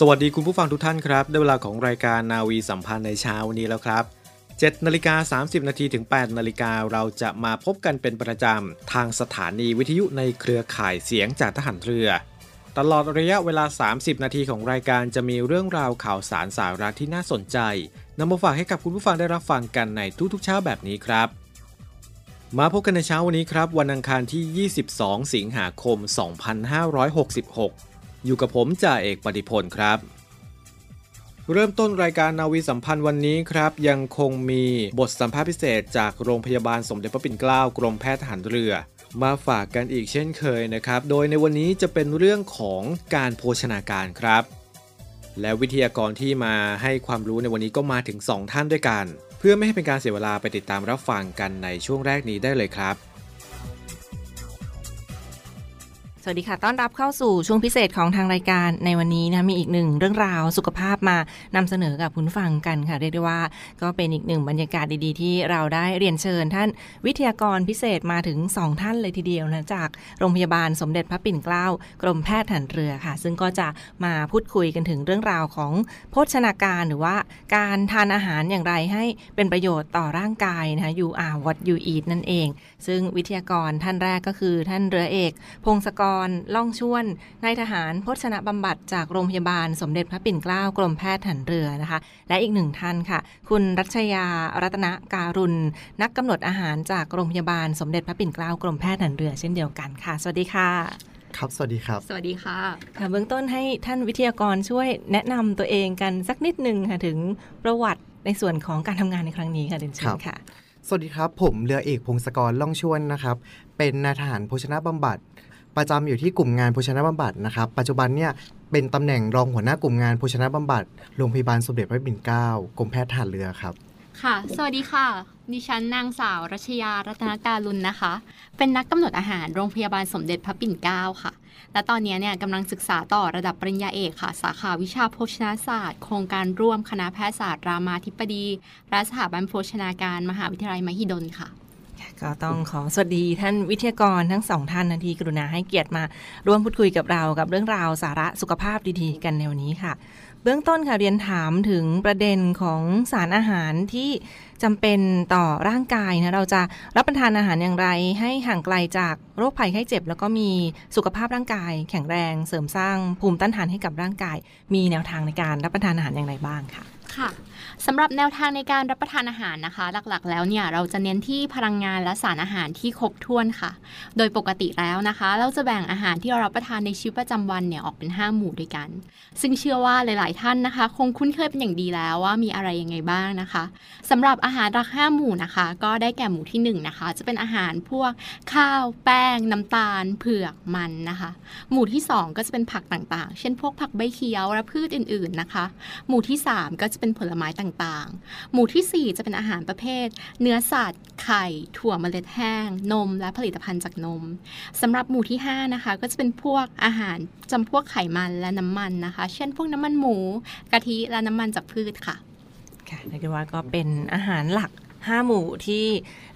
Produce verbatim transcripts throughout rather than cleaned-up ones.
สวัสดีคุณผู้ฟังทุกท่านครับได้เวลาของรายการนาวีสัมพันธ์ในเช้าวันนี้แล้วครับ เจ็ดนาฬิกาสามสิบนาทีถึง แปดนาฬิกาเราจะมาพบกันเป็นประจำทางสถานีวิทยุในเครือข่ายเสียงจากทหารเรือตลอดระยะเวลาสามสิบนาทีของรายการจะมีเรื่องราวข่าวสารสาระที่น่าสนใจนำมาฝากให้กับคุณผู้ฟังได้รับฟังกันในทุกๆเช้าแบบนี้ครับมาพบกันในเช้าวันนี้ครับวันอังคารที่ยี่สิบสองสิงหาคมสองพันห้าร้อยหกสิบหกอยู่กับผมจ่าเอกปฏิพลครับเริ่มต้นรายการนาวีสัมพันธ์วันนี้ครับยังคงมีบทสัมภาษณ์พิเศษจากโรงพยาบาลสมเด็จพระปิ่นเกล้ากรมแพทย์ทหารเรือมาฝากกันอีกเช่นเคยนะครับโดยในวันนี้จะเป็นเรื่องของการโภชนาการครับและวิทยากรที่มาให้ความรู้ในวันนี้ก็มาถึงสองท่านด้วยกันเพื่อไม่ให้เป็นการเสียเวลาไปติดตามรับฟังกันในช่วงแรกนี้ได้เลยครับสวัสดีค่ะต้อนรับเข้าสู่ช่วงพิเศษของทางรายการในวันนี้นะมีอีกหนึ่งเรื่องราวสุขภาพมานำเสนอกับคุณฟังกันค่ะเรียกได้ว่าก็เป็นอีกหนึ่งบรรยากาศดีๆที่เราได้เรียนเชิญท่านวิทยากรพิเศษมาถึงสองท่านเลยทีเดียวนะจากโรงพยาบาลสมเด็จพระปิ่นเกล้ากรมแพทย์ทหารเรือค่ะซึ่งก็จะมาพูดคุยกันถึงเรื่องราวของโภชนาการหรือว่าการทานอาหารอย่างไรให้เป็นประโยชน์ต่อร่างกายนะคะ You are what you eat นั่นเองซึ่งวิทยากรท่านแรกก็คือท่านเรือเอกพงศกรล่องชวนนายทหารโภชนาบำบัดจากโรงพยาบาลสมเด็จพระปิ่นเกล้ากรมแพทย์ทหารเรือนะคะและอีกหนึ่งท่านค่ะคุณรัชยารัตนการุณนักกำหนดอาหารจากโรงพยาบาลสมเด็จพระปิ่นเกล้ากรมแพทย์ทหารเรือเช่นเดียวกันค่ะสวัสดีค่ะครับสวัสดีครับสวัสดีค่ะค่ะเบื้องต้นให้ท่านวิทยากรช่วยแนะนำตัวเองกันสักนิดนึงค่ะถึงประวัติในส่วนของการทำงานในครั้งนี้ค่ะเด่นชัยค่ะสวัสดีครับผมเรือเอกพงศกรล่องชวนนะครับเป็นนายทหารโภชนาบำบัดประจำอยู่ที่กลุ่มงานโภชนาบำบัดนะครับปัจจุบันเนี่ยเป็นตำแหน่งรองหัวหน้ากลุ่มงานโภชนาบำบัดโรงพยาบาลสมเด็จพระปิ่นเกล้ากรมแพทย์ทหารเรือครับค่ะสวัสดีค่ะดิฉันนางสาวรัชยารัตนการุณนะคะเป็นนักกำหนดอาหารโรงพยาบาลสมเด็จพระปิ่นเกล้าค่ะและตอนนี้เนี่ยกำลังศึกษาต่อระดับปริญญาเอกค่ะสาขาวิชาโภชนาศาสตร์โครงการร่วมคณะแพทยศาสตร์รามาธิบดีและสถาบันโภชนาการมหาวิทยาลัยมหิดลค่ะก็ต้องขอสวัสดีท่านวิทยากรทั้งสองท่านที่กรุณาให้เกียรติมาร่วมพูดคุยกับเรากับเรื่องราวสาระสุขภาพดีๆกันในวันนี้ค่ะเบื้องต้นค่ะเรียนถามถึงประเด็นของสารอาหารที่จำเป็นต่อร่างกายนะเราจะรับประทานอาหารอย่างไรให้ห่างไกลจากโรคภัยไข้เจ็บแล้วก็มีสุขภาพร่างกายแข็งแรงเสริมสร้างภูมิต้านทานให้กับร่างกายมีแนวทางในการรับประทานอาหารอย่างไรบ้างค่ะค่ะสำหรับแนวทางในการรับประทานอาหารนะคะหลักๆแล้วเนี่ยเราจะเน้นที่พลังงานและสารอาหารที่ครบถ้วนค่ะโดยปกติแล้วนะคะเราจะแบ่งอาหารที่เรารับประทานในชีวิตประจำวันเนี่ยออกเป็นห้าหมู่ด้วยกันซึ่งเชื่อว่าหลายๆท่านนะคะคงคุ้นเคยเป็นอย่างดีแล้วว่ามีอะไรยังไงบ้างนะคะสำหรับอาหารหลักห้าหมู่นะคะก็ได้แก่หมู่ที่หนึ่งนะคะจะเป็นอาหารพวกข้าวแป้งน้ำตาลเผือกมันนะคะหมู่ที่สองก็จะเป็นผักต่างๆเช่นพวกผักใบเขียวและพืชอื่นๆนะคะหมู่ที่สามก็จะเป็นผลไม้ต่างๆหมู่ที่สี่จะเป็นอาหารประเภทเนื้อสัตว์ไข่ถั่วเมล็ดแห้งนมและผลิตภัณฑ์จากนมสำหรับหมู่ที่ห้านะคะก็จะเป็นพวกอาหารจำพวกไขมันและน้ำมันนะคะเช่นพวกน้ำมันหมูกะทิและน้ำมันจากพืชค่ะค่ะเรียกได้ว่าก็เป็นอาหารหลักห้าหมู่ที่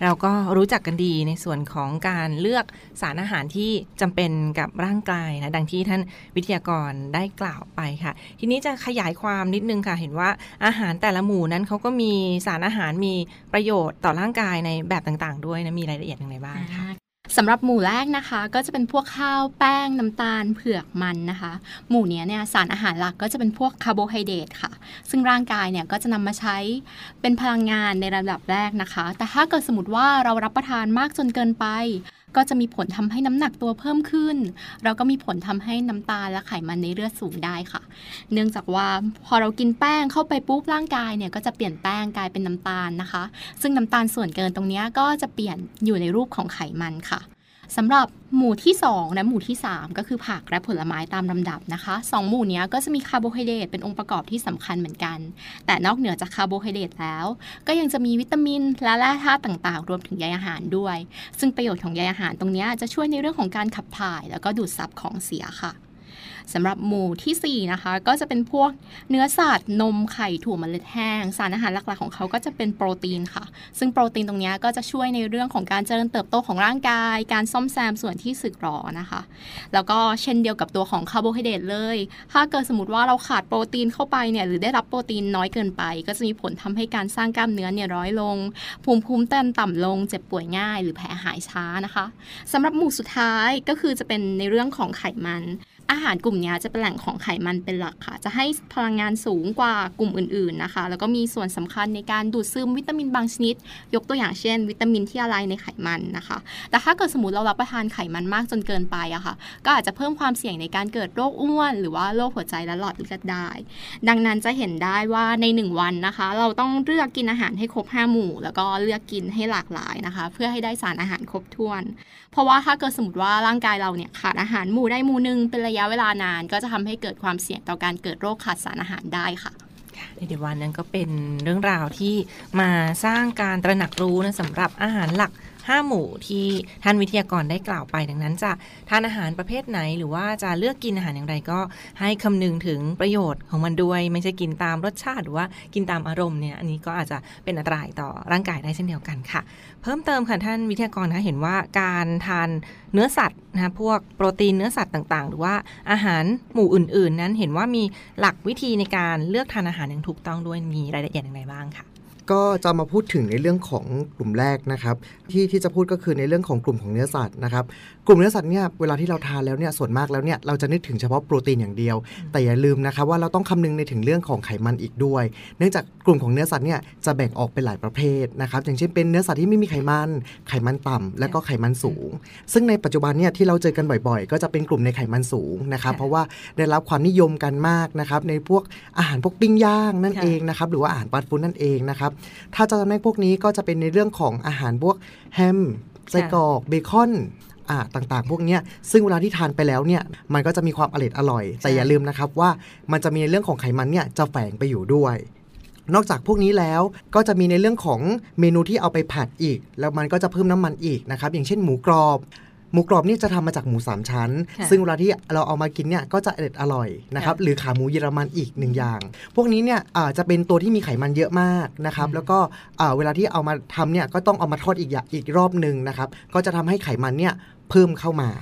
เราก็รู้จักกันดีในส่วนของการเลือกสารอาหารที่จำเป็นกับร่างกายนะดังที่ท่านวิทยากรได้กล่าวไปค่ะทีนี้จะขยายความนิดนึงค่ะเห็นว่าอาหารแต่ละหมู่นั้นเขาก็มีสารอาหารมีประโยชน์ต่อร่างกายในแบบต่างๆด้วยนะมีรายละเอียดอย่างไรบ้างคะ สำหรับหมู่แรกนะคะก็จะเป็นพวกข้าวแป้งน้ำตาลเผือกมันนะคะหมู่นี้เนี่ยสารอาหารหลักก็จะเป็นพวกคาร์โบไฮเดรตค่ะซึ่งร่างกายเนี่ยก็จะนำมาใช้เป็นพลังงานในระดับแรกนะคะแต่ถ้าเกิดสมมติว่าเรารับประทานมากจนเกินไปก็จะมีผลทำให้น้ำหนักตัวเพิ่มขึ้นเราก็มีผลทำให้น้ำตาลและไขมันในเลือดสูงได้ค่ะเนื่องจากว่าพอเรากินแป้งเข้าไปปุ๊บร่างกายเนี่ยก็จะเปลี่ยนแป้งกลายเป็นน้ำตาลนะคะซึ่งน้ำตาลส่วนเกินตรงนี้ก็จะเปลี่ยนอยู่ในรูปของไขมันค่ะสำหรับหมู่ที่สองและหมู่ที่สามก็คือผักและผลไม้ตามลำดับนะคะสองหมู่นี้ก็จะมีคาร์โบไฮเดรตเป็นองค์ประกอบที่สำคัญเหมือนกันแต่นอกเหนือจากคาร์โบไฮเดรตแล้วก็ยังจะมีวิตามินและแร่ธาตุต่างๆรวมถึงใยอาหารด้วยซึ่งประโยชน์ของใยอาหารตรงนี้จะช่วยในเรื่องของการขับถ่ายแล้วก็ดูดซับของเสียค่ะสำหรับหมู่ที่สี่นะคะก็จะเป็นพวกเนื้อสัตว์นมไข่ถั่วเมล็ดแห้งสารอาหารหลักๆของเขาก็จะเป็นโปรตีนค่ะซึ่งโปรตีนตรงนี้ก็จะช่วยในเรื่องของการเจริญเติบโตของร่างกายการซ่อมแซมส่วนที่สึกหรอนะคะแล้วก็เช่นเดียวกับตัวของคาร์โบไฮเดรตเลยถ้าเกิดสมมติว่าเราขาดโปรตีนเข้าไปเนี่ยหรือได้รับโปรตีนน้อยเกินไปก็จะมีผลทำให้การสร้างกล้ามเนื้อเนี่ยน้อยลงภูมิคุ้มกันต่ำลงเจ็บป่วยง่ายหรือแผลหายช้านะคะสำหรับหมู่สุดท้ายก็คือจะเป็นในเรื่องของไขมันอาหารกลุ่มนี้จะเป็นแหล่งของไขมันเป็นหลักค่ะจะให้พลังงานสูงกว่ากลุ่มอื่นๆนะคะแล้วก็มีส่วนสำคัญในการดูดซึมวิตามินบางชนิดยกตัวอย่างเช่นวิตามินที่ละลายในไขมันนะคะแต่ถ้าเกิดสมมติเรารับประทานไขมันมากจนเกินไปอะค่ะก็อาจจะเพิ่มความเสี่ยงในการเกิดโรคอ้วนหรือว่าโรคหัวใจและหลอดเลือดได้ดังนั้นจะเห็นได้ว่าในหนึ่งวันนะคะเราต้องเลือกกินอาหารให้ครบห้าหมู่แล้วก็เลือกกินให้หลากหลายนะคะเพื่อให้ได้สารอาหารครบถ้วนเพราะว่าถ้าเกิดสมมติว่าร่างกายเราเนี่ยขาดอาหารหมู่ได้หมู่หนึ่งเป็นระยะเวลานานก็จะทำให้เกิดความเสี่ยงต่อการเกิดโรคขาดสารอาหารได้ค่ะในเดี๋ยววันนั้นก็เป็นเรื่องราวที่มาสร้างการตระหนักรู้นะสำหรับอาหารหลักห้าหมู่ที่ท่านวิทยากรได้กล่าวไปดังนั้นจะทานอาหารประเภทไหนหรือว่าจะเลือกกินอาหารอย่างไรก็ให้คำนึงถึงประโยชน์ของมันด้วยไม่ใช่กินตามรสชาติหรือว่ากินตามอารมณ์เนี่ยอันนี้ก็อาจจะเป็นอันตรายต่อร่างกายได้เช่นเดียวกันค่ะเพิ่มเติมค่ะท่านวิทยากรนะเห็นว่าการทานเนื้อสัตว์นะพวกโปรตีนเนื้อสัตว์ต่างๆหรือว่าอาหารหมู่อื่นๆนั้นเห็นว่ามีหลักวิธีในการเลือกทานอาหารอย่างถูกต้องด้วยมีรายละเอียดอย่างไรบ้างค่ะก็จะมาพูดถึงในเรื่องของกลุ่มแรกนะครับที่ที่จะพูดก็คือในเรื่องของกลุ่มของเนื้อสัตว์นะครับกลุ่มเนื้อสัตว์เนี่ยเวลาที่เราทานแล้วเนี่ยส่วนมากแล้วเนี่ยเราจะนึกถึงเฉพาะโปรตีนอย่างเดียวแต่อย่าลืมนะคะว่าเราต้องคำนึงในถึงเรื่องของไขมันอีกด้วยเนื่องจากกลุ่มของเนื้อสัตว์เนี่ยจะแบ่งออกเป็นหลายประเภทนะครับอย่างเช่นเป็นเนื้อสัตว์ที่ไม่มีไขมันไขมันต่ำและก็ไขมันสูงซึ่งในปัจจุบันเนี่ยที่เราเจอกันบ่อยๆก็จะเป็นกลุ่มในไขมันสูงนะครับเพราะว่าได้รับความนิยมกันมากนะครับในพวกอาหารพวกปิ้งย่างนั่นเองนะครับหรือว่าอาหารฟาสต์ฟู้ดนั่นเองนะครับถ้าจะจำแนกพวกนี้ก็จะเป็นในเรื่องของอาหารพวกแฮมไส้กรอกเบคอนต่างๆพวกนี้ซึ่งเวลาที่ทานไปแล้วเนี่ยมันก็จะมีความอร่อยอร่อยแต่อย่าลืมนะครับว่ามันจะมีในเรื่องของไขมันเนี่ยจะแฝงไปอยู่ด้วยนอกจากพวกนี้แล้วก็จะมีในเรื่องของเมนูที่เอาไปผัดอีกแล้วมันก็จะเพิ่มน้ำมันอีกนะครับอย่างเช่นหมูกรอบหมูกรอบนี่จะทำมาจากหมูสามชั้นซึ่งเวลาที่เราเอามากินเนี่ยก็จะอร่อยนะครับหรือขาหมูเยอรมันอีกหนึ่งอย่างพวกนี้เนี่ยจะเป็นตัวที่มีไขมันเยอะมากนะครับแล้วก็เวลาที่เอามาทำเนี่ยก็ต้องเอามาทอดอีกอย่างอีกรอบหนึ่งนะครับก็จะทำให้ไขมันเนี่ยเพิ่มเข้ามา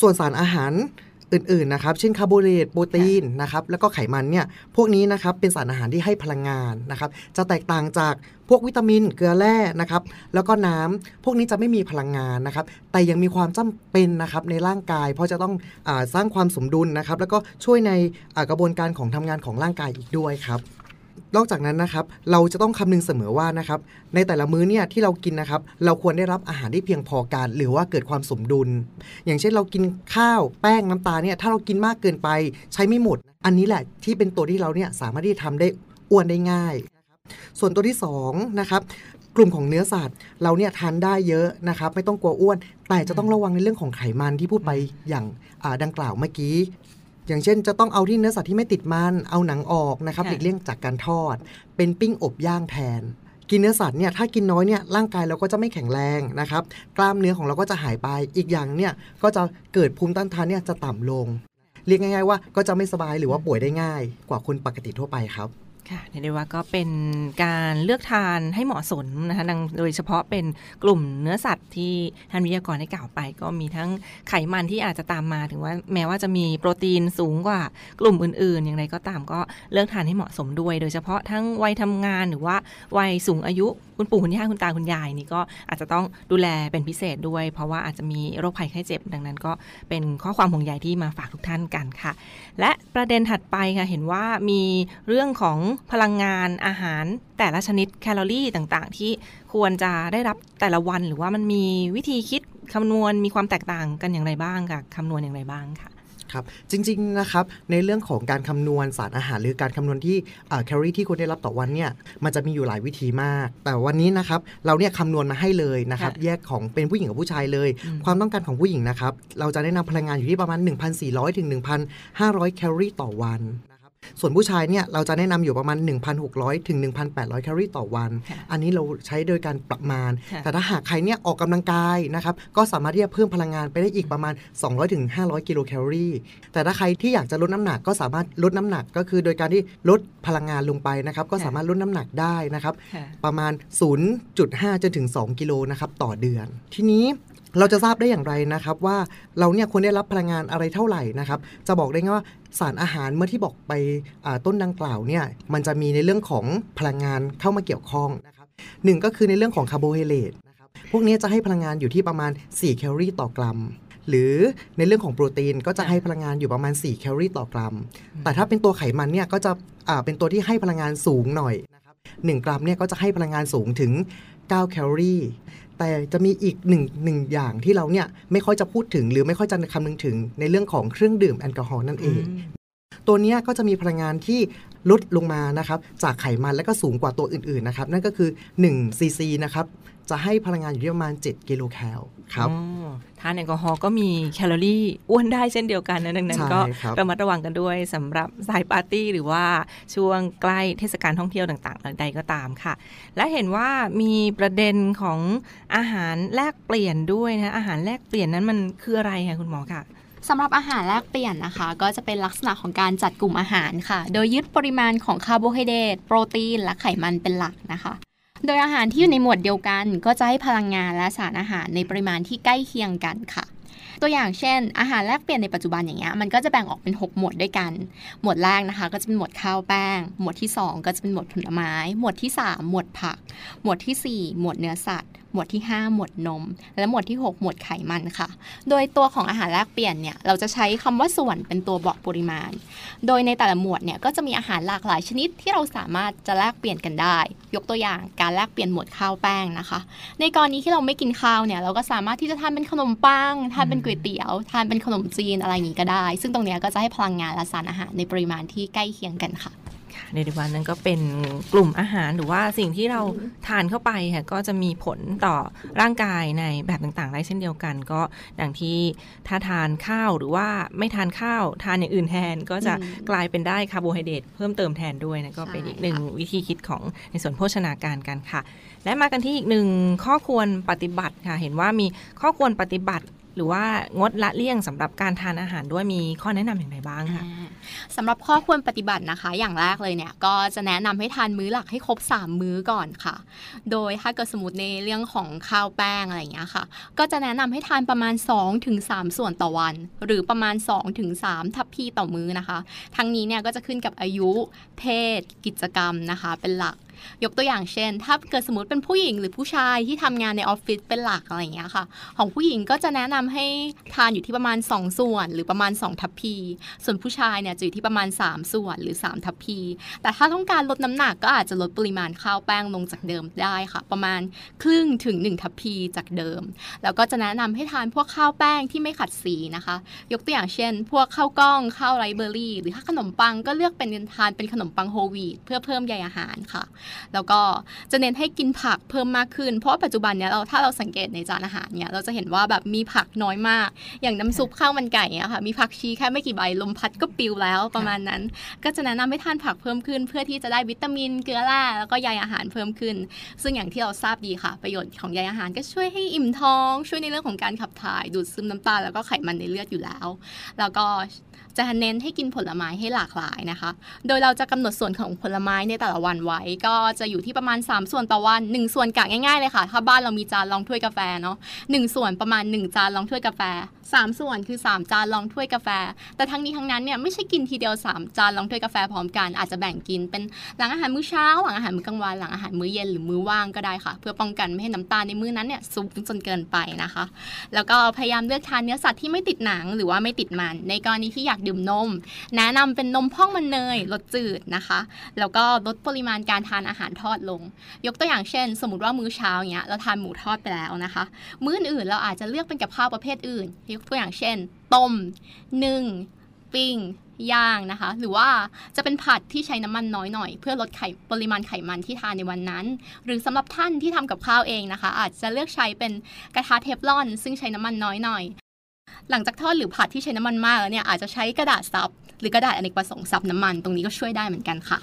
ส่วนสารอาหารอื่นๆนะครับเช่นคาร์โบไฮเดรตโปรตีนนะครับแล้วก็ไขมันเนี่ยพวกนี้นะครับเป็นสารอาหารที่ให้พลังงานนะครับจะแตกต่างจากพวกวิตามินเกลือแร่นะครับแล้วก็น้ำพวกนี้จะไม่มีพลังงานนะครับแต่ยังมีความจำเป็นนะครับในร่างกายเพราะจะต้องอาสร้างความสมดุลนะครับแล้วก็ช่วยในกระบวนการของทำงานของร่างกายอีกด้วยครับนอกจากนั้นนะครับเราจะต้องคำนึงเสมอว่านะครับในแต่ละมื้อเนี่ยที่เรากินนะครับเราควรได้รับอาหารที่เพียงพอกันหรือว่าเกิดความสมดุลอย่างเช่นเรากินข้าวแป้งน้ำตาลเนี่ยถ้าเรากินมากเกินไปใช้ไม่หมดอันนี้แหละที่เป็นตัวที่เราเนี่ยสามารถที่ทำได้อ้วนได้ง่ายส่วนตัวที่สองนะครับกลุ่มของเนื้อสัตว์เราเนี่ยทานได้เยอะนะครับไม่ต้องกลัวอ้วนแต่จะต้องระวังในเรื่องของไขมันที่พูดไปอย่างดังกล่าวเมื่อกี้อย่างเช่นจะต้องเอาที่เนื้อสัตว์ที่ไม่ติดมันเอาหนังออกนะครับหลีกเลี่ยงจากการทอดเป็นปิ้งอบย่างแทนกินเนื้อสัตว์เนี่ยถ้ากินน้อยเนี่ยร่างกายเราก็จะไม่แข็งแรงนะครับกล้ามเนื้อของเราก็จะหายไปอีกอย่างเนี่ยก็จะเกิดภูมิต้านทานเนี่ยจะต่ำลงเรียกง่ายๆว่าก็จะไม่สบายหรือว่าป่วยได้ง่ายกว่าคนปกติทั่วไปครับค่ะเรียกว่าก็เป็นการเลือกทานให้เหมาะสมนะคะโดยเฉพาะเป็นกลุ่มเนื้อสัตว์ที่ท่านวิทยากรได้กล่าวไปก็มีทั้งไขมันที่อาจจะตามมาถึงว่าแม้ว่าจะมีโปรตีนสูงกว่ากลุ่มอื่นๆอย่างไรก็ตามก็เลือกทานให้เหมาะสมด้วยโดยเฉพาะทั้งวัยทำงานหรือว่าวัยสูงอายุ คุณปู่คุณย่าคุณตาคุณยายนี่ก็อาจจะต้องดูแลเป็นพิเศษด้วยเพราะว่าอาจจะมีโรคภัยไข้เจ็บดังนั้นก็เป็นข้อความห่วงใยที่มาฝากทุกท่านกันค่ะและประเด็นถัดไปค่ะเห็นว่ามีเรื่องของพลังงานอาหารแต่ละชนิดแคลอรี่ต่างๆที่ควรจะได้รับแต่ละวันหรือว่ามันมีวิธีคิดคำนวณมีความแตกต่างกันอย่างไรบ้างค่ะคำนวณอย่างไรบ้างค่ะครับจริงๆนะครับในเรื่องของการคำนวณสารอาหารหรือการคำนวณที่แคลอรี่ที่คุณได้รับต่อวันเนี่ยมันจะมีอยู่หลายวิธีมากแต่วันนี้นะครับเราเนี่ยคำนวณมาให้เลยนะครับแยกของเป็นผู้หญิงกับผู้ชายเลยความต้องการของผู้หญิงนะครับเราจะได้นำพลังงานอยู่ที่ประมาณ หนึ่งพันสี่ร้อย ถึง หนึ่งพันห้าร้อย แคลอรี่ต่อวันส่วนผู้ชายเนี่ยเราจะแนะนำอยู่ประมาณ หนึ่งพันหกร้อย ถึง หนึ่งพันแปดร้อย แคลอรี่ต่อวันอันนี้เราใช้โดยการประมาณแต่ถ้าหากใครเนี่ยออกกำลังกายนะครับก็สามารถที่จะเพิ่มพลังงานไปได้อีกประมาณ สองร้อย ถึง ห้าร้อย กิโลแคลอรี่แต่ถ้าใครที่อยากจะลดน้ำหนักก็สามารถลดน้ำหนักก็คือโดยการที่ลดพลังงานลงไปนะครับก็สามารถลดน้ำหนักได้นะครับประมาณ ศูนย์จุดห้า จนถึง สอง กิโลนะครับต่อเดือนทีนี้เราจะทราบได้อย่างไรนะครับว่าเราเนี่ยควรได้รับพลังงานอะไรเท่าไหร่นะครับจะบอกได้ไงว่าสารอาหารเมื่อที่บอกไปต้นดังกล่าวเนี่ยมันจะมีในเรื่องของพลังงานเข้ามาเกี่ยวข้องนะครับหนึ่งก็คือในเรื่องของคาร์โบไฮเดรตนะครับพวกนี้จะให้พลังงานอยู่ที่ประมาณสี่แคลอรี่ต่อกรัมหรือในเรื่องของโปรตีนก็จะให้พลังงานอยู่ประมาณสี่แคลอรี่ต่อกรัมแต่ถ้าเป็นตัวไขมันเนี่ยก็จะเป็นตัวที่ให้พลังงานสูงหน่อยนะครับหนึ่งกรัมเนี่ยก็จะให้พลังงานสูงถึงเก้าแคลอรี่แต่จะมีอีกหนึ่งหนึ่งอย่างที่เราเนี่ยไม่ค่อยจะพูดถึงหรือไม่ค่อยจะคำนึงถึงในเรื่องของเครื่องดื่มแอลกอฮอล์นั่นเองตัวนี้ก็จะมีพลังงานที่ลดลงมานะครับจากไขมันและก็สูงกว่าตัวอื่นๆนะครับนั่นก็คือหนึ่งซีซีนะครับจะให้พลังงานอยู่ที่ประมาณเจ็ดกิโลแคลครับทานแอลกอฮอล์ก็มีแคลอรี่อ้วนได้เช่นเดียวกันนะดังนั้นก็ระมัดระวังกันด้วยสำหรับสายปาร์ตี้หรือว่าช่วงใกล้เทศกาลท่องเที่ยวต่างๆใดก็ตามค่ะและเห็นว่ามีประเด็นของอาหารแลกเปลี่ยนด้วยนะอาหารแลกเปลี่ยนนั้นมันคืออะไรคะคุณหมอคะสำหรับอาหารแลกเปลี่ยนนะคะก็จะเป็นลักษณะของการจัดกลุ่มอาหารค่ะโดยยึดปริมาณของคาร์โบไฮเดรตโปรตีนและไขมันเป็นหลักนะคะโดยอาหารที่อยู่ในหมวดเดียวกันก็จะให้พลังงานและสารอาหารในปริมาณที่ใกล้เคียงกันค่ะตัวอย่างเช่นอาหารแลกเปลี่ยนในปัจจุบันอย่างเงี้ยมันก็จะแบ่งออกเป็นหกหมวดด้วยกันหมวดแรกนะคะก็จะเป็นหมวดข้าวแป้งหมวดที่สองก็จะเป็นหมวดผลไม้หมวดที่สามหมวดผักหมวดที่สี่หมวดเนื้อสัตว์หมวดที่ห้าหมวดนมและหมวดที่หกหมวดไขมันค่ะโดยตัวของอาหารแลกเปลี่ยนเนี่ยเราจะใช้คำว่าส่วนเป็นตัวบอกปริมาณโดยในแต่ละหมวดเนี่ยก็จะมีอาหารหลากหลายชนิดที่เราสามารถจะแลกเปลี่ยนกันได้ยกตัวอย่างการแลกเปลี่ยนหมวดข้าวแป้งนะคะในกรณีที่เราไม่กินข้าวเนี่ยเราก็สามารถที่จะทานเป็นขนมปังทานเป็นก๋วยเตี๋ยวทานเป็นขนมจีนอะไรอย่างนี้ก็ได้ซึ่งตรงนี้ก็จะให้พลังงานและสารอาหารในปริมาณที่ใกล้เคียงกันค่ะในเดือนวันนั้นก็เป็นกลุ่มอาหารหรือว่าสิ่งที่เราทานเข้าไปค่ะก็จะมีผลต่อร่างกายในแบบต่างๆได้เช่นเดียวกันก็อย่างที่ถ้าทานข้าวหรือว่าไม่ทานข้าวทานอย่างอื่นแทนก็จะกลายเป็นได้คาร์โบไฮเดรตเพิ่มเติมแทนด้วยนะก็เป็นอีกหนึ่งวิธีคิดของในส่วนโภชนาการกันค่ะและมากันที่อีกหนึ่งข้อควรปฏิบัติค่ะเห็นว่ามีข้อควรปฏิบัติหรือว่างดละเลี่ยงสำหรับการทานอาหารด้วยมีข้อแนะนำอย่างไรบ้างคะสำหรับข้อควรปฏิบัตินะคะอย่างแรกเลยเนี่ยก็จะแนะนำให้ทานมื้อหลักให้ครบสามมื้อก่อนค่ะโดยถ้าเกิดสมมติในเรื่องของข้าวแป้งอะไรอย่างเงี้ยค่ะก็จะแนะนำให้ทานประมาณ สองถึงสาม ส่วนต่อวันหรือประมาณ สองถึงสาม ทัพพีต่อมื้อนะคะทั้งนี้เนี่ยก็จะขึ้นกับอายุเพศกิจกรรมนะคะเป็นหลักยกตัวอย่างเช่นถ้าเกิดสมมติเป็นผู้หญิงหรือผู้ชายที่ทำงานในออฟฟิศเป็นหลักอะไรอย่างเงี้ยค่ะของผู้หญิงก็จะแนะนำให้ทานอยู่ที่ประมาณสองส่วนหรือประมาณสองทัพพีส่วนผู้ชายเนี่ยจะอยู่ที่ประมาณสามส่วนหรือสามทัพพีแต่ถ้าต้องการลดน้ำหนักก็อาจจะลดปริมาณข้าวแป้งลงจากเดิมได้ค่ะประมาณครึ่งถึงหนึ่งทัพพีจากเดิมแล้วก็จะแนะนำให้ทานพวกข้าวแป้งที่ไม่ขัดสีนะคะยกตัวอย่างเช่นพวกข้าวกล้องข้าวไรเบอรี่หรือถ้าขนมปังก็เลือกเป็นทานเป็นขนมปังโฮลวีตเพื่อเพิ่มใยอาหารค่ะแล้วก็จะเน้นให้กินผักเพิ่มมากขึ้นเพราะปัจจุบันเนี้ยเราถ้าเราสังเกตในจานอาหารเนี่ยเราจะเห็นว่าแบบมีผักน้อยมากอย่างน้ำซุปข้าวมันไก่เนี่ยค่ะมีผักชีแค่ไม่กี่ใบลมพัดก็ปิวแล้วประมาณนั้นก็จะแนะนำให้ทานผักเพิ่มขึ้นเพื่อที่จะได้วิตามินเกลือแร่แล้วก็ใยอาหารเพิ่มขึ้นซึ่งอย่างที่เราทราบดีค่ะประโยชน์ของใยอาหารก็ช่วยให้อิ่มท้องช่วยในเรื่องของการขับถ่ายดูดซึมน้ำตาลแล้วก็ไขมันในเลือดอยู่แล้วแล้วก็จะเน้นให้กินผลไม้ให้หลากหลายนะคะโดยเราจะกำหนดส่วนของผลไม้ในแต่ละวันไว้ก็จะอยู่ที่ประมาณสามส่วนต่อวันหนึ่งส่วนกะง่ายๆเลยค่ะถ้าบ้านเรามีจานรองถ้วยกาแฟเนาะหนึ่งส่วนประมาณหนึ่งจานรองถ้วยกาแฟ สาม ส่วนคือสามจานรองถ้วยกาแฟแต่ทั้งนี้ทั้งนั้นเนี่ยไม่ใช่กินทีเดียวสามจานรองถ้วยกาแฟพร้อมกันอาจจะแบ่งกินเป็นหลังอาหารมื้อเช้าหลังอาหารมื้อกลางวันหลังอาหารมื้อเย็นหรือมื้อว่างก็ได้ค่ะเพื่อป้องกันไม่ให้น้ำตาลในมื้อนั้นเนี่ยสูงจนเกินไปนะคะแล้วก็พยายามเลือกทานเนื้อสัตว์ที่ไม่ติดหนังหรือว่าไม่ติดมันในกรณีที่อยากดื่มนมแนะนำเป็นนมพ่องมันเนยลดจืดนะคะแล้วก็ลดปริมาณการทานอาหารทอดลงยกตัวอย่างเช่นสมมติว่ามื้อเช้าเนี้ยเราทานหมูทอดไปแล้วนะคะมื้ออื่นเราอาจจะเลือกเป็นกับข้าวประเภทอื่นยกตัวอย่างเช่นต้มนึ่งปิ้งย่างนะคะหรือว่าจะเป็นผัดที่ใช้น้ำมันน้อยหน่อยเพื่อลดไขปริมาณไขมันที่ทานในวันนั้นหรือสำหรับท่านที่ทำกับข้าวเองนะคะอาจจะเลือกใช้เป็นกระทะเทฟลอนซึ่งใช้น้ำมันน้อยหน่อยหลังจากทอดหรือผัดที่ใช้น้ำมันมากแล้วเนี่ยอาจจะใช้กระดาษซับหรือกระดาษอเนกประสงค์ซับน้ำมันตรงนี้ก็ช่วยได้เหมือนกันค่ะ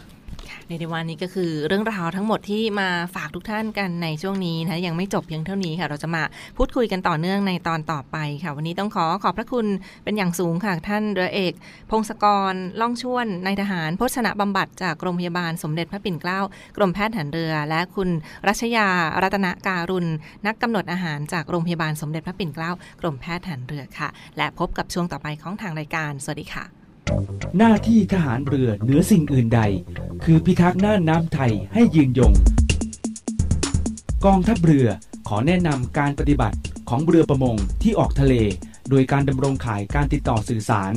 ในวันนี้ก็คือเรื่องราวทั้งหมดที่มาฝากทุกท่านกันในช่วงนี้นะยังไม่จบเพียงเท่านี้ค่ะเราจะมาพูดคุยกันต่อเนื่องในตอนต่อไปค่ะวันนี้ต้องขอขอบพระคุณเป็นอย่างสูงค่ะท่านเรือเอกพงศกรล่องชวนนายทหารโภชนะบำบัดจากโรงพยาบาลสมเด็จพระปิ่นเกล้ากรมแพทย์ทหารเรือและคุณรัชยารัตนการุณนักกำหนดอาหารจากโรงพยาบาลสมเด็จพระปิ่นเกล้ากรมแพทย์ทหารเรือค่ะและพบกับช่วงต่อไปของทางรายการสวัสดีค่ะหน้าที่ทหารเรือเหนือสิ่งอื่นใดคือพิทักษ์น่านน้ำไทยให้ยืนยงกองทัพเรือขอแนะนำการปฏิบัติของเรือประมงที่ออกทะเลโดยการดำรงข่ายการติดต่อสื่อสาร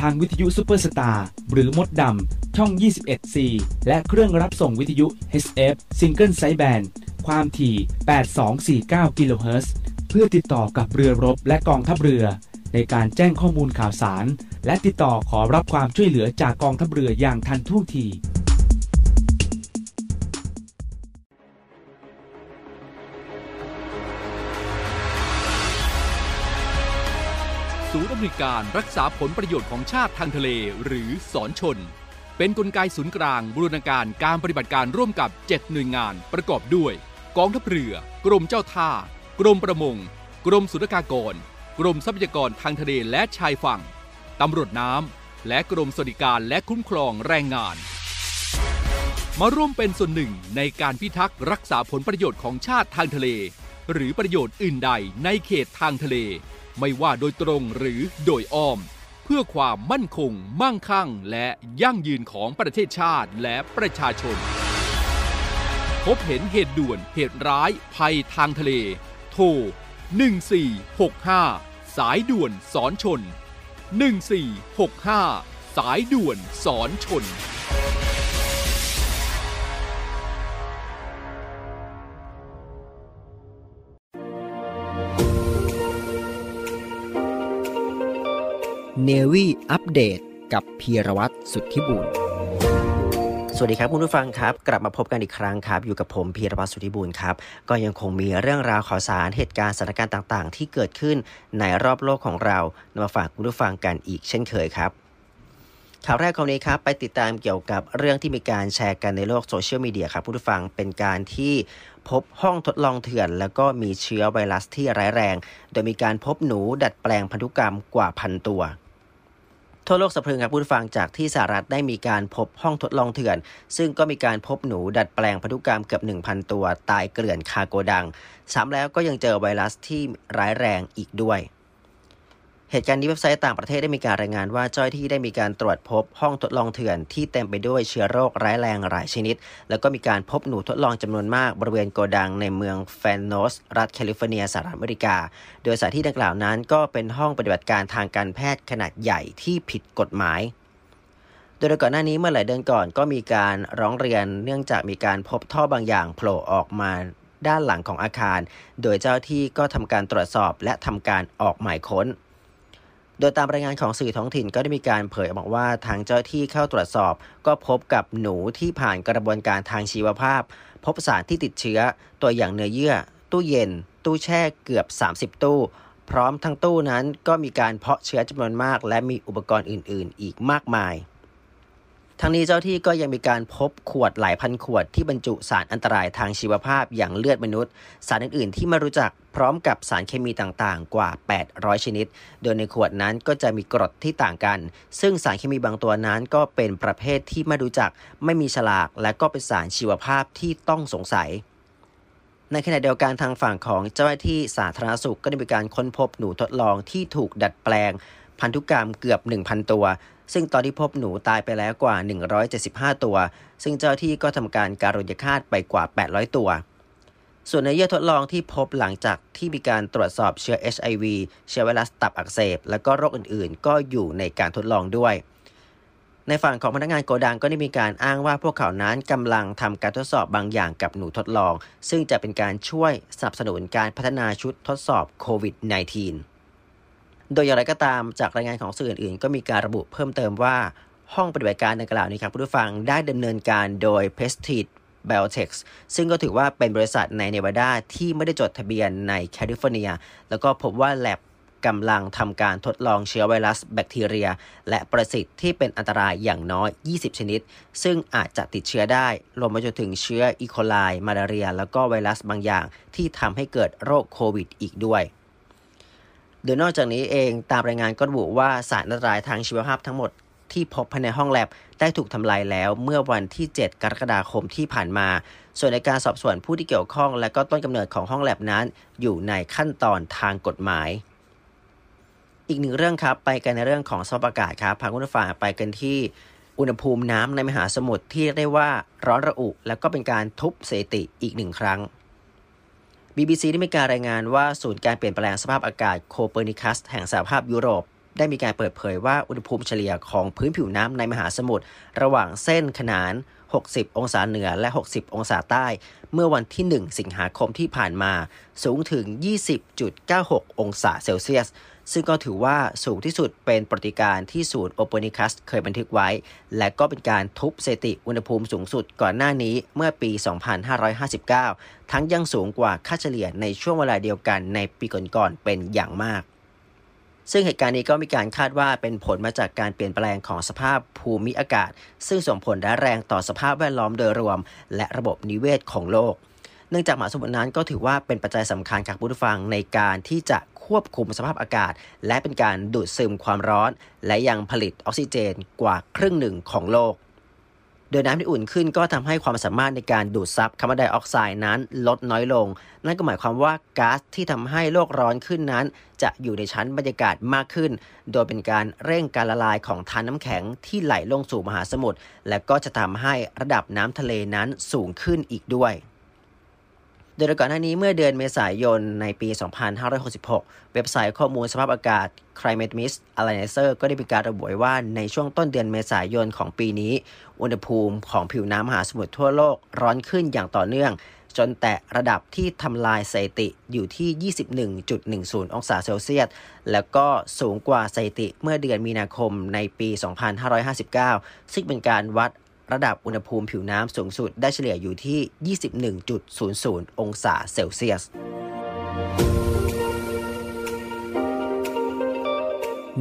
ทางวิทยุซุปเปอร์สตาร์หรือมดดำช่อง ยี่สิบเอ็ดซี และเครื่องรับส่งวิทยุ เอช เอฟ Single Side Band ความถี่ แปดสองสี่เก้า กิโลเฮิรตซ์เพื่อติดต่อกับเรือรบและกองทัพเรือในการแจ้งข้อมูลข่าวสารและติดต่อขอรับความช่วยเหลือจากกองทัพเรืออย่างทันท่วงทีศูนย์อำนวยการรักษาผลประโยชน์ของชาติทางทะเลหรือศรชนเป็นกลไกศูนย์กลางบูรณาการการปฏิบัติการร่วมกับเจ็ดหน่วยงานประกอบด้วยกองทัพเรือกรมเจ้าท่ากรมประมงกรมศุลกากรกรมทรัพยากรทางทะเลและชายฝั่งตำรวจน้ำและกรมสวัสดิการและคุ้มครองแรงงานมาร่วมเป็นส่วนหนึ่งในการพิทักษ์รักษาผลประโยชน์ของชาติทางทะเลหรือประโยชน์อื่นใดในเขตทางทะเลไม่ว่าโดยตรงหรือโดยอ้อมเพื่อความมั่นคงมั่งคั่งและยั่งยืนของประเทศชาติและประชาชนพบเห็นเหตุด่วนเหตุร้ายภัยทางทะเลโทรหนึ่งสี่หกห้าสายด่วนศรชนหนึ่งสี่หกห้าสายด่วนศรชนเนวี่อัปเดตกับพีรวัตรสุทธิบุญสวัสดีครับคุณผู้ฟังครับกลับมาพบกันอีกครั้งครับอยู่กับผมพีรวัตรสุทธิบุญครับก็ยังคงมีเรื่องราวข่าวสารเหตุการณ์สถานการณ์ต่างๆที่เกิดขึ้นในรอบโลกของเรานำมาฝากคุณผู้ฟังกันอีกเช่นเคยครับข่าวแรกของนี้ครับไปติดตามเกี่ยวกับเรื่องที่มีการแชร์กันในโลกโซเชียลมีเดียครับคุณผู้ฟังเป็นการที่พบห้องทดลองเถื่อนแล้วก็มีเชื้อไวรัสที่ร้ายแรงโดยมีการพบหนูดัดแปลงพันธุกรรมกว่าพันตัวทั่วโลกสะพรึงครับผู้ฟังจากที่สหรัฐได้มีการพบห้องทดลองเถื่อนซึ่งก็มีการพบหนูดัดแปลงพันธุกรรมเกือบ หนึ่งพัน ตัวตายเกลื่อนคาโกดังซ้ำแล้วก็ยังเจอไวรัสที่ร้ายแรงอีกด้วยเหตุการณ์นี้เว็บไซต์ต่างประเทศได้มีการรายงานว่าเจ้าหน้าที่ได้มีการตรวจพบห้องทดลองเถื่อนที่เต็มไปด้วยเชื้อโรคร้ายแรงหลายชนิดแล้วก็มีการพบหนูทดลองจำนวนมากบริเวณโกดังในเมืองแฟนโนสรัฐแคลิฟอร์เนียสหรัฐอเมริกาโดยสถานที่ดังกล่าวนั้นก็เป็นห้องปฏิบัติการทางการแพทย์ขนาดใหญ่ที่ผิดกฎหมายโดยก่อนหน้านี้เมื่อหลายเดือนก่อนก็มีการร้องเรียนเนื่องจากมีการพบท่อบางอย่างโผล่ออกมาด้านหลังของอาคารโดยเจ้าหน้าที่ก็ทำการตรวจสอบและทำการออกหมายค้นโดยตามรายงานของสื่อท้องถิ่นก็ได้มีการเผยบอกว่าทางเจ้าที่เข้าตรวจสอบก็พบกับหนูที่ผ่านกระบวนการทางชีวภาพพบสารที่ติดเชื้อตัวอย่างเนื้อเยื่อตู้เย็นตู้แช่เกือบสามสิบตู้พร้อมทั้งตู้นั้นก็มีการเพาะเชื้อจำนวนมากและมีอุปกรณ์อื่นๆอีกมากมายทั้งนี้เจ้าที่ก็ยังมีการพบขวดหลายพันขวดที่บรรจุสารอันตรายทางชีวภาพอย่างเลือดมนุษย์สารอื่นๆที่ไม่รู้จักพร้อมกับสารเคมีต่างๆกว่าแปดร้อยชนิดโดยในขวดนั้นก็จะมีกรดที่ต่างกันซึ่งสารเคมีบางตัวนั้นก็เป็นประเภทที่ไม่รู้จักไม่มีฉลากและก็เป็นสารชีวภาพที่ต้องสงสัย ในขณะเดียวกันทางฝั่งของเจ้าหน้าที่สาธารณสุขก็ได้มีการค้นพบหนูทดลองที่ถูกดัดแปลงพันธุกรรมเกือบ หนึ่งพัน ตัวซึ่งตอนที่พบหนูตายไปแล้วกว่าหนึ่งร้อยเจ็ดสิบห้าตัวซึ่งเจ้าหน้าที่ก็ทำการการุญฆาตไปกว่าแปดร้อยตัวส่วนในเยื่อทดลองที่พบหลังจากที่มีการตรวจสอบเชื้อ เอช ไอ วี เชื้อไวรัสตับอักเสบและก็โรคอื่นๆก็อยู่ในการทดลองด้วยในฝั่งของพนักงานโกดังก็ได้มีการอ้างว่าพวกเขานั้นกำลังทำการทดสอบบางอย่างกับหนูทดลองซึ่งจะเป็นการช่วยสนับสนุนการพัฒนาชุดทดสอบโควิด สิบเก้า โดยอย่างไรก็ตามจากรายงานของสื่ออื่นๆก็มีการระบุเพิ่มเติมว่าห้องปฏิบัติการดังกล่าวนี้ครับผู้ฟังได้ดำเนินการโดย Prestige Biotech ซึ่งก็ถือว่าเป็นบริษัทในเนวาดาที่ไม่ได้จดทะเบียนในแคลิฟอร์เนียแล้วก็พบว่า แลบกำลังทำการทดลองเชื้อไวรัสแบคทีเรียและปรสิตที่เป็นอันตรายอย่างน้อยยี่สิบชนิดซึ่งอาจจะติดเชื้อได้รวมไปจนถึงเชื้ออีโคไลมาลาเรียแล้วก็ไวรัสบางอย่างที่ทำให้เกิดโรคโควิดอีกด้วยโดยนอกจากนี้เองตามรายงานก็ระบุว่าสารอันตรายทางชีวภาพทั้งหมดที่พบภายในห้องแลบได้ถูกทำลายแล้วเมื่อวันที่เจ็ดกรกฎาคมที่ผ่านมาส่วนในการสอบสวนผู้ที่เกี่ยวข้องและก็ต้นกำเนิดของห้องแลบนั้นอยู่ในขั้นตอนทางกฎหมายอีกหนึ่งเรื่องครับไปกันในเรื่องของสภาพอากาศครับพาคุณผู้ฟังไปกันที่อุณหภูมิน้ำในมหาสมุทรที่เรียกได้ว่าร้อนระอุและก็เป็นการทุบสถิติอีกหนึ่งครั้ง บี บี ซี ได้มีการรายงานว่าศูนย์การเปลี่ยนแปลงสภาพอากาศโคเปอร์นิคัสแห่งสหภาพยุโรปได้มีการเปิดเผยว่าอุณหภูมิเฉลี่ยของพื้นผิวน้ำในมหาสมุทรระหว่างเส้นขนานหกสิบองศาเหนือและหกสิบองศาใต้เมื่อวันที่หนึ่งสิงหาคมที่ผ่านมาสูงถึง ยี่สิบจุดเก้าหก องศาเซลเซียสซึ่งก็ถือว่าสูงที่สุดเป็นปรากฏการณ์ที่ศูนย์โอเปอร์นิคัสเคยบันทึกไว้และก็เป็นการทุบสถิติอุณหภูมิสูงสุดก่อนหน้านี้เมื่อปี สองพันห้าร้อยห้าสิบเก้า ทั้งยังสูงกว่าค่าเฉลี่ยในช่วงเวลาเดียวกันในปีก่อนๆเป็นอย่างมากซึ่งเหตุการณ์นี้ก็มีการคาดว่าเป็นผลมาจากการเปลี่ยนแปลงของสภาพภูมิอากาศซึ่งส่งผลร้ายแรงต่อสภาพแวดล้อมโดยรวมและระบบนิเวศของโลกเนื่องจากมหาสมุทรนั้นก็ถือว่าเป็นปัจจัยสำคัญกับผู้ฟังในการที่จะควบคุมสภาพอากาศและเป็นการดูดซึมความร้อนและยังผลิตออกซิเจนกว่าครึ่งหนึ่งของโลกโดยน้ำที่อุ่นขึ้นก็ทำให้ความสามารถในการดูดซับคาร์บอนไดออกไซด์นั้นลดน้อยลงนั่นก็หมายความว่าก๊าซที่ทำให้โลกร้อนขึ้นนั้นจะอยู่ในชั้นบรรยากาศมากขึ้นโดยเป็นการเร่งการละลายของธารน้ำแข็งที่ไหลลงสู่มหาสมุทรและก็จะทำให้ระดับน้ำทะเลนั้นสูงขึ้นอีกด้วยโดยก่อนหน้านี้เมื่อเดือนเมษายนในปี สองพันห้าร้อยหกสิบหก เว็บไซต์ข้อมูลสภาพอากาศ Climate Risk Analyzer ก็ได้มีการระบุไว้ว่าในช่วงต้นเดือนเมษายนของปีนี้อุณหภูมิของผิวน้ำมหาสมุทรทั่วโลกร้อนขึ้นอย่างต่อเนื่องจนแตะระดับที่ทำลายสถิติอยู่ที่ ยี่สิบเอ็ดจุดหนึ่งศูนย์ องศาเซลเซียสแล้วก็สูงกว่าสถิติเมื่อเดือนมีนาคมในปี สองพันห้าร้อยห้าสิบเก้า ซึ่งเป็นการวัดระดับอุณหภูมิผิวน้ำสูงสุดได้เฉลี่ยอยู่ที่ ยี่สิบเอ็ดจุดศูนย์ศูนย์ องศาเซลเซียส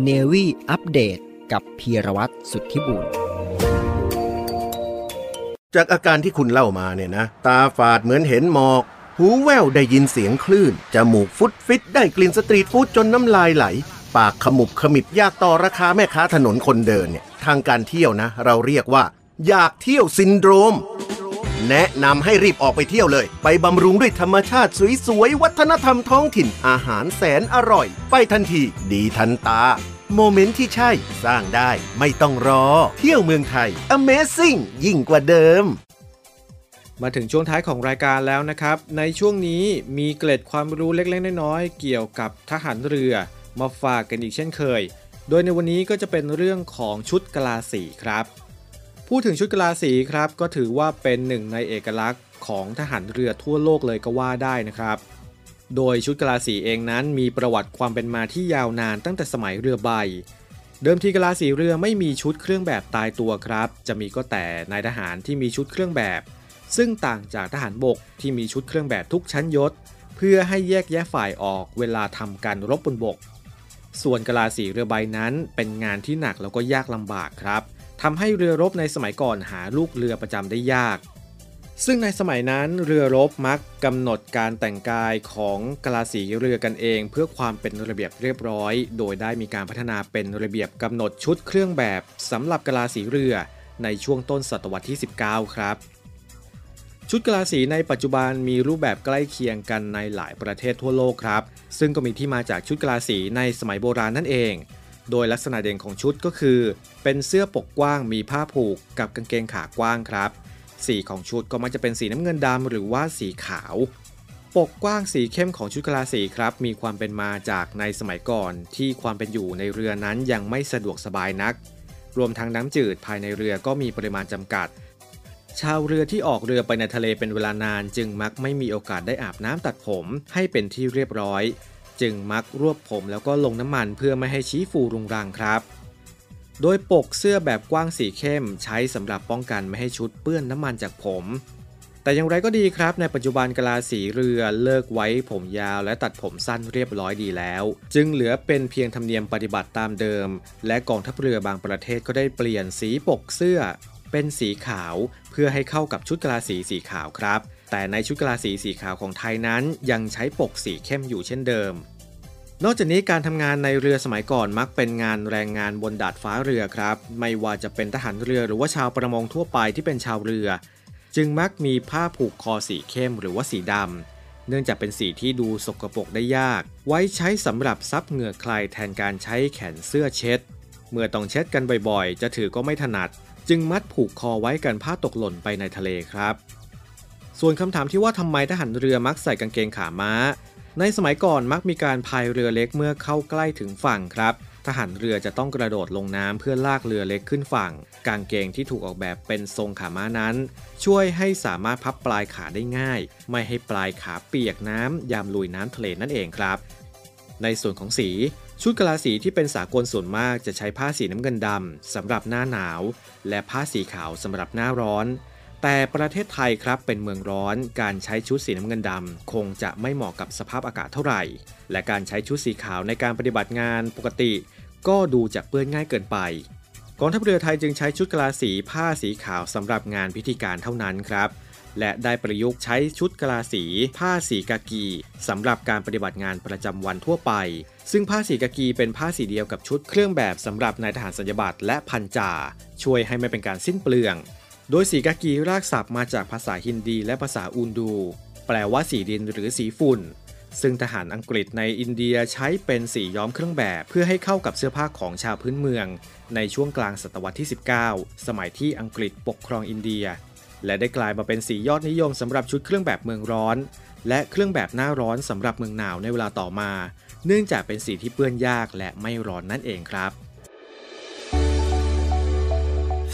เนวี่อัปเดตกับพีรวัตรสุทธิบุญจากอาการที่คุณเล่ามาเนี่ยนะตาฝาดเหมือนเห็นหมอกหูแว่วได้ยินเสียงคลื่นจมูกฟุดฟิตได้กลิ่นสตรีทฟู้ดจนน้ำลายไหลปากขมุบขมิบยากต่อราคาแม่ค้าถนนคนเดินเนี่ยทางการเที่ยวนะเราเรียกว่าอยากเที่ยวซินโดรมแนะนำให้รีบออกไปเที่ยวเลยไปบำรุงด้วยธรรมชาติสวยๆวัฒนธรรมท้องถิ่นอาหารแสนอร่อยไปทันทีดีทันตาโมเมนต์ที่ใช่สร้างได้ไม่ต้องรอเที่ยวเมืองไทย Amazing ยิ่งกว่าเดิมมาถึงช่วงท้ายของรายการแล้วนะครับในช่วงนี้มีเกร็ดความรู้เล็กๆน้อยๆเกี่ยวกับทหารเรือมาฝากกันอีกเช่นเคยโดยในวันนี้ก็จะเป็นเรื่องของชุดกลาสีครับพูดถึงชุดกลาสีครับก็ถือว่าเป็นหนึ่งในเอกลักษณ์ของทหารเรือทั่วโลกเลยก็ว่าได้นะครับโดยชุดกลาสีเองนั้นมีประวัติความเป็นมาที่ยาวนานตั้งแต่สมัยเรือใบเดิมทีกลาสีเรือไม่มีชุดเครื่องแบบตายตัวครับจะมีก็แต่นายทหารที่มีชุดเครื่องแบบซึ่งต่างจากทหารบกที่มีชุดเครื่องแบบทุกชั้นยศเพื่อให้แยกแยะฝ่ายออกเวลาทำการรบบนบกส่วนกลาสีเรือใบนั้นเป็นงานที่หนักแล้วก็ยากลำบากครับทำให้เรือรบในสมัยก่อนหาลูกเรือประจำได้ยากซึ่งในสมัยนั้นเรือรบมักกำหนดการแต่งกายของกลาสีเรือกันเองเพื่อความเป็นระเบียบเรียบร้อยโดยได้มีการพัฒนาเป็นระเบียบกำหนดชุดเครื่องแบบสำหรับกลาสีเรือในช่วงต้นศตวรรษที่สิบเก้าครับชุด ชุดกีฬาสีในปัจจุบันมีรูปแบบใกล้เคียงกันในหลายประเทศทั่วโลกครับซึ่งก็มีที่มาจากชุดกีฬาสีในสมัยโบราณนั่นเองโดยลักษณะเด่นของชุดก็คือเป็นเสื้อปกกว้างมีผ้าผูกกับกางเกงขากว้างครับสีของชุดก็มักจะเป็นสีน้ำเงินดำหรือว่าสีขาวปกกว้างสีเข้มของชุดกีฬาสีครับมีความเป็นมาจากในสมัยก่อนที่ความเป็นอยู่ในเรือนั้นยังไม่สะดวกสบายนักรวมทั้งน้ำจืดภายในเรือก็มีปริมาณจำกัดชาวเรือที่ออกเรือไปในทะเลเป็นเวลานานจึงมักไม่มีโอกาสได้อาบน้ำตัดผมให้เป็นที่เรียบร้อยจึงมักรวบผมแล้วก็ลงน้ำมันเพื่อไม่ให้ชี้ฟูรุงรังครับโดยปกเสื้อแบบกว้างสีเข้มใช้สำหรับป้องกันไม่ให้ชุดเปื้อนน้ำมันจากผมแต่อย่างไรก็ดีครับในปัจจุบันกีฬาสีเรือเลิกไว้ผมยาวและตัดผมสั้นเรียบร้อยดีแล้วจึงเหลือเป็นเพียงธรรมเนียมปฏิบัติตามเดิมและกองทัพเรือบางประเทศก็ได้เปลี่ยนสีปกเสื้อเป็นสีขาวเพื่อให้เข้ากับชุดกีฬาสีสีขาวครับแต่ในชุดกีฬาสีสีขาวของไทยนั้นยังใช้ปกสีเข้มอยู่เช่นเดิมนอกจากนี้การทำงานในเรือสมัยก่อนมักเป็นงานแรงงานบนดาดฟ้าเรือครับไม่ว่าจะเป็นทหารเรือหรือว่าชาวประมงทั่วไปที่เป็นชาวเรือจึงมักมีผ้าผูกคอสีเข้มหรือว่าสีดำเนื่องจากเป็นสีที่ดูสกปรกได้ยากไว้ใช้สำหรับซับเหงื่อใครแทนการใช้แขนเสื้อเช็ดเมื่อต้องเช็ดกันบ่อยๆจะถือก็ไม่ถนัดจึงมัดผูกคอไว้กันผ้าตกหล่นไปในทะเลครับส่วนคำถามที่ว่าทำไมทหารเรือมักใส่กางเกงขาม้าในสมัยก่อนมักมีการพายเรือเล็กเมื่อเข้าใกล้ถึงฝั่งครับทหารเรือจะต้องกระโดดลงน้ำเพื่อลากเรือเล็กขึ้นฝั่งกางเกงที่ถูกออกแบบเป็นทรงขาม้านั้นช่วยให้สามารถพับปลายขาได้ง่ายไม่ให้ปลายขาเปียกน้ำยามลุยน้ำทะเลนั่นเองครับในส่วนของสีชุดกีฬาสีที่เป็นสากลส่วนมากจะใช้ผ้าสีน้ำเงินดำสำหรับหน้าหนาวและผ้าสีขาวสำหรับหน้าร้อนแต่ประเทศไทยครับเป็นเมืองร้อนการใช้ชุดสีน้ำเงินดำคงจะไม่เหมาะกับสภาพอากาศเท่าไหร่และการใช้ชุดสีขาวในการปฏิบัติงานปกติก็ดูจะเปื้อนง่ายเกินไปกองทัพเรือไทยจึงใช้ชุดกีฬาสีผ้าสีขาวสำหรับงานพิธีการเท่านั้นครับและได้ประยุกต์ใช้ชุดกีฬาสีผ้าสีกากีสำหรับการปฏิบัติงานประจำวันทั่วไปซึ่งผ้าสีกากีเป็นผ้าสีเดียวกับชุดเครื่องแบบสำหรับนายทหารสัญญาบัตรและพันจ่าช่วยให้ไม่เป็นการสิ้นเปลืองโดยสีกากีรากศัพท์มาจากภาษาฮินดีและภาษาอูนดูแปลว่าสีดินหรือสีฝุ่นซึ่งทหารอังกฤษในอินเดียใช้เป็นสีย้อมเครื่องแบบเพื่อให้เข้ากับเสื้อผ้าของชาวพื้นเมืองในช่วงกลางศตวรรษที่สิบเก้าสมัยที่อังกฤษปกครองอินเดียและได้กลายมาเป็นสียอดนิยมสำหรับชุดเครื่องแบบเมืองร้อนและเครื่องแบบหน้าร้อนสำหรับเมืองหนาวในเวลาต่อมาเนื่องจากเป็นสีที่เปื้อนยากและไม่ร้อนนั่นเองครับ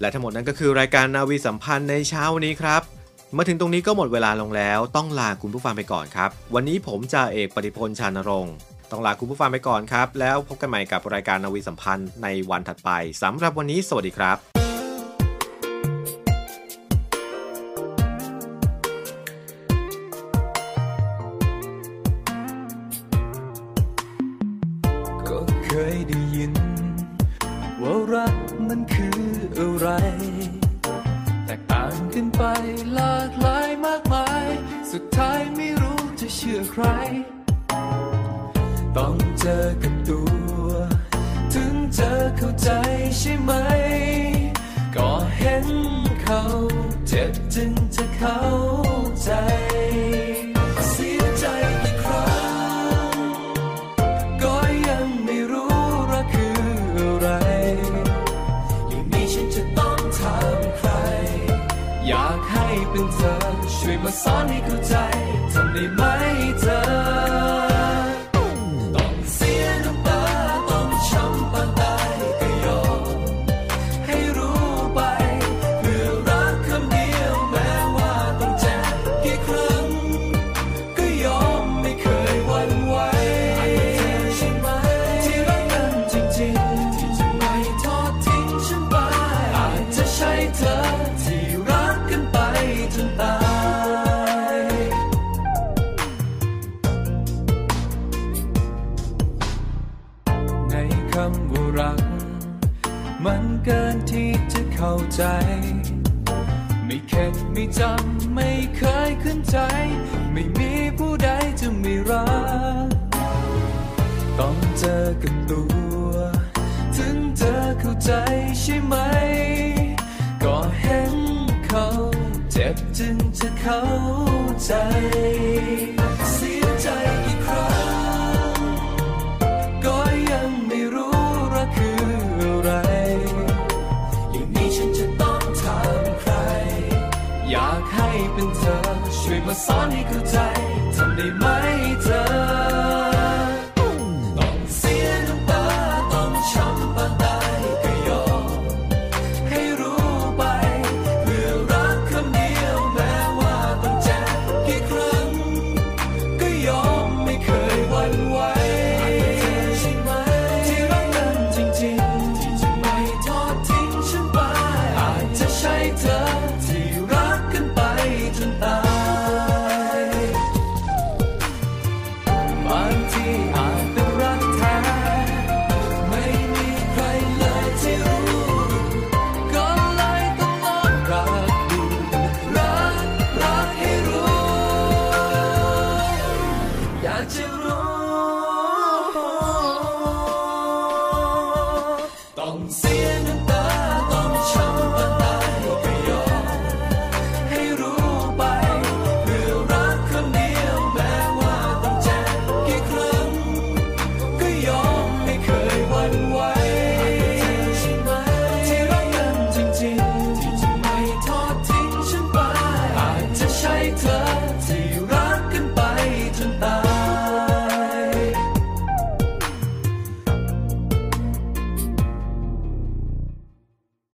และทั้งหมดนั้นก็คือรายการนาวีสัมพันธ์ในเช้านี้ครับมาถึงตรงนี้ก็หมดเวลาลงแล้วต้องลาคุณผู้ฟังไปก่อนครับวันนี้ผมจ่าเอกปฏิพลชานรงค์ต้องลาคุณผู้ฟังไปก่อนครับแล้วพบกันใหม่กับรายการนาวีสัมพันธ์ในวันถัดไปสำหรับวันนี้สวัสดีครับก็เคยได้ยินว่ารักมันคืออะไรแตกต่างกันไปหลากหลายมากมายสุดท้ายไม่รู้จะเชื่อใครต้องเจอกับตัวถึงเจอเข้าใจใช่ไหมก็เห็นเขาเจ็บจึงจะเข้าใจเสียใจกี่ครั้งก็ยังไม่รู้รักคืออะไรอย่างนี้ฉันจะต้องถามใครอยากให้เป็นเธอช่วยมาสอนให้เข้าใจทำได้ไหมเธอเธอ มันเกินที่จะเข้าใจไม่เข็ดไม่จำไม่เคยขึ้นใจไม่มีผู้ใดจะไม่รักต้องเจอกับตัวถึงเธอเข้าใจใช่ไหมก็เห็นเขาเจ็บจึงจะเข้าใจเสียใจกี่ครั้งก็ยังไม่รู้รักคืออะไรอย่างนี้ฉันจะต้องถามใครอยากให้เป็นเธอช่วยมาสอนให้เข้าใจทำได้ไหม